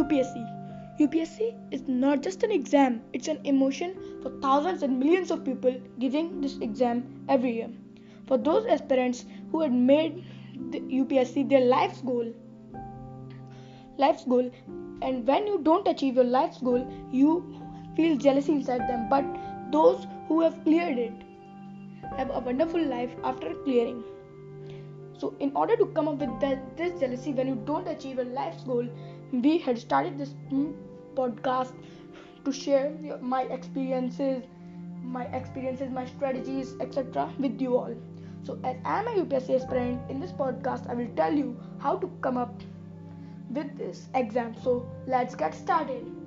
UPSC is not just an exam, it's an emotion for thousands and millions of people giving this exam every year. For those aspirants who had made the UPSC their life's goal, and when you don't achieve your life's goal, you feel jealousy inside them. But those who have cleared it have a wonderful life after clearing. So in order to come up with this jealousy when you don't achieve your life's goal, we had started this podcast to share my experiences, my strategies, etc. with you all. So as I am a UPSC aspirant, in this podcast I will tell you how to come up with this exam. So let's get started.